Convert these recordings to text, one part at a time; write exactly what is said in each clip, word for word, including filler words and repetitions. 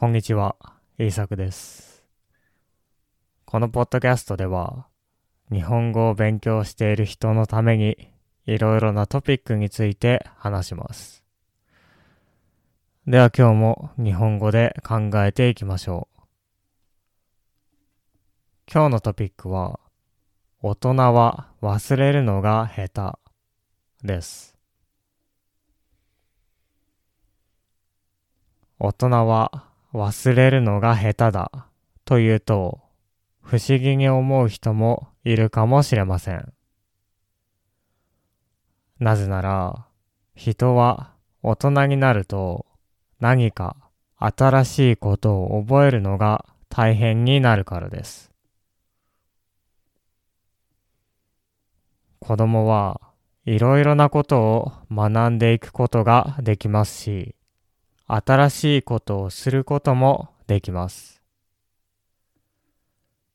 こんにちは、イーサクです。このポッドキャストでは、日本語を勉強している人のために、いろいろなトピックについて話します。では今日も日本語で考えていきましょう。今日のトピックは、大人は忘れるのが下手です。大人は忘れるのが下手だというと不思議に思う人もいるかもしれません。なぜなら人は大人になると何か新しいことを覚えるのが大変になるからです。子供はいろいろなことを学んでいくことができますし、新しいことをすることもできます。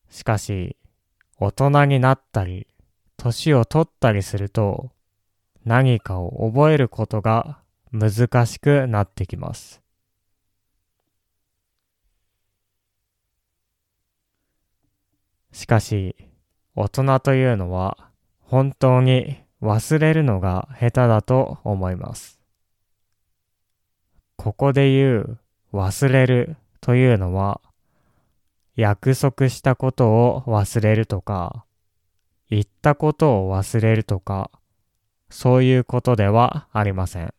しかし、大人になったり、年を取ったりすると、何かを覚えることが難しくなってきます。しかし、大人というのは本当に忘れるのが下手だと思います。ここで言う忘れるというのは、約束したことを忘れるとか、言ったことを忘れるとか、そういうことではありません。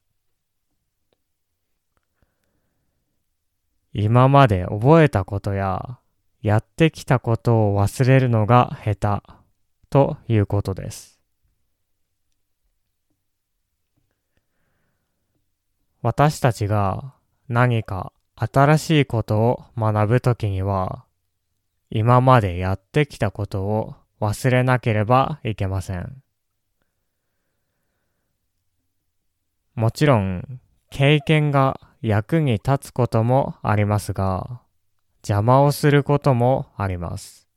今まで覚えたことや、やってきたことを忘れるのが下手ということです。私たちが何か新しいことを学ぶときには、今までやってきたことを忘れなければいけません。もちろん、経験が役に立つこともありますが、邪魔をすることもあります。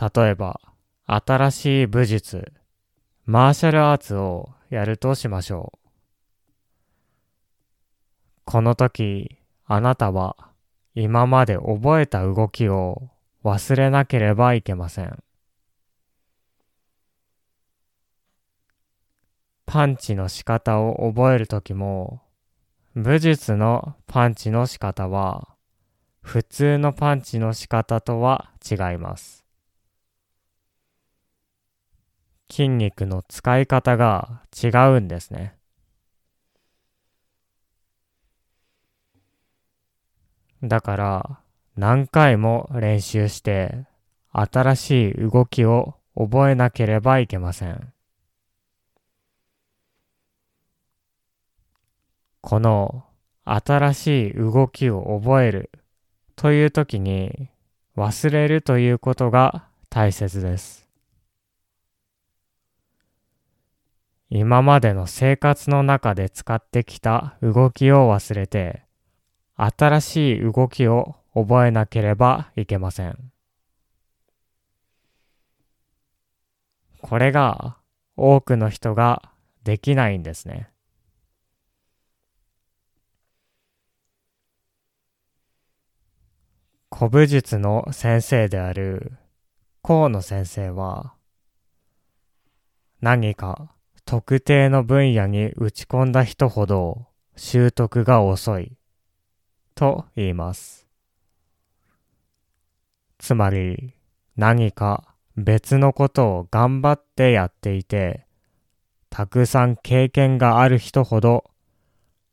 例えば、新しい武術、マーシャルアーツをやるとしましょう。この時、あなたは今まで覚えた動きを忘れなければいけません。パンチの仕方を覚える時も、武術のパンチの仕方は、普通のパンチの仕方とは違います。筋肉の使い方が違うんですね。だから何回も練習して新しい動きを覚えなければいけません。この新しい動きを覚えるという時に忘れるということが大切です。今までの生活の中で使ってきた動きを忘れて、新しい動きを覚えなければいけません。これが多くの人ができないんですね。古武術の先生である河野先生は、何か特定の分野に打ち込んだ人ほど習得が遅いと言います。つまり何か別のことを頑張ってやっていて、たくさん経験がある人ほど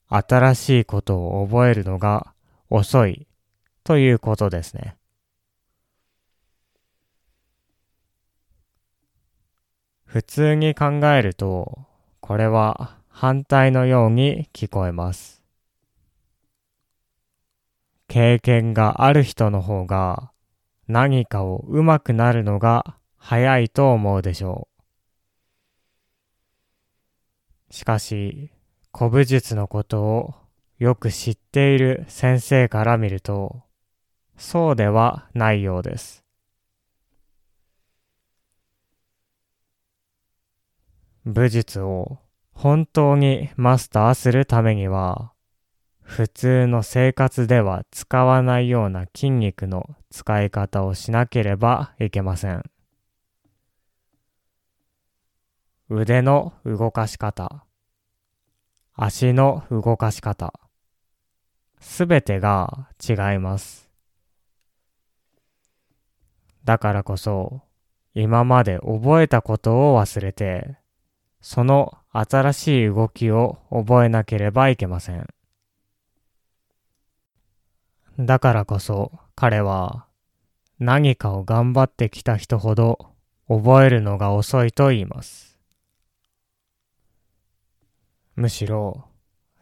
新しいことを覚えるのが遅いということですね。普通に考えると、これは反対のように聞こえます。経験がある人の方が何かをうまくなるのが早いと思うでしょう。しかし、古武術のことをよく知っている先生から見ると、そうではないようです。武術を本当にマスターするためには、普通の生活では使わないような筋肉の使い方をしなければいけません。腕の動かし方、足の動かし方、すべてが違います。だからこそ、今まで覚えたことを忘れて、その新しい動きを覚えなければいけません。だからこそ彼は何かを頑張ってきた人ほど覚えるのが遅いと言います。むしろ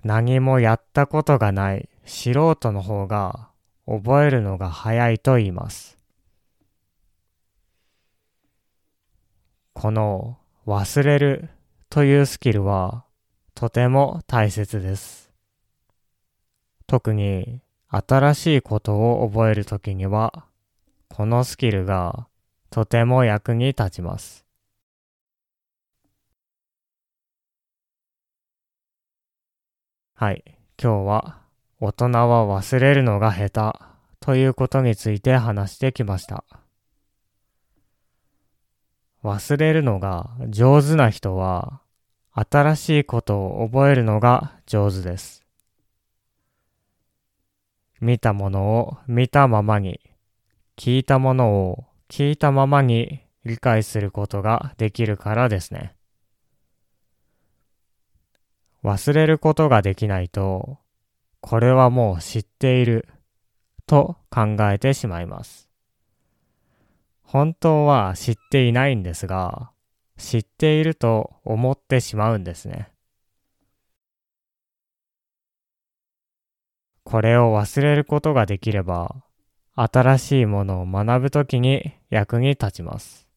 何もやったことがない素人の方が覚えるのが早いと言います。この忘れるというスキルはとても大切です。特に新しいことを覚えるときには、このスキルがとても役に立ちます。はい、今日は大人は忘れるのが下手ということについて話してきました。忘れるのが上手な人は、新しいことを覚えるのが上手です。見たものを見たままに、聞いたものを聞いたままに理解することができるからですね。忘れることができないと、これはもう知っていると考えてしまいます。本当は知っていないんですが、知っていると思ってしまうんですね。これを忘れることができれば、新しいものを学ぶときに役に立ちます。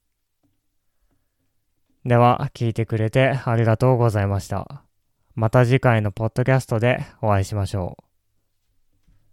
では、聞いてくれてありがとうございました。また次回のポッドキャストでお会いしましょう。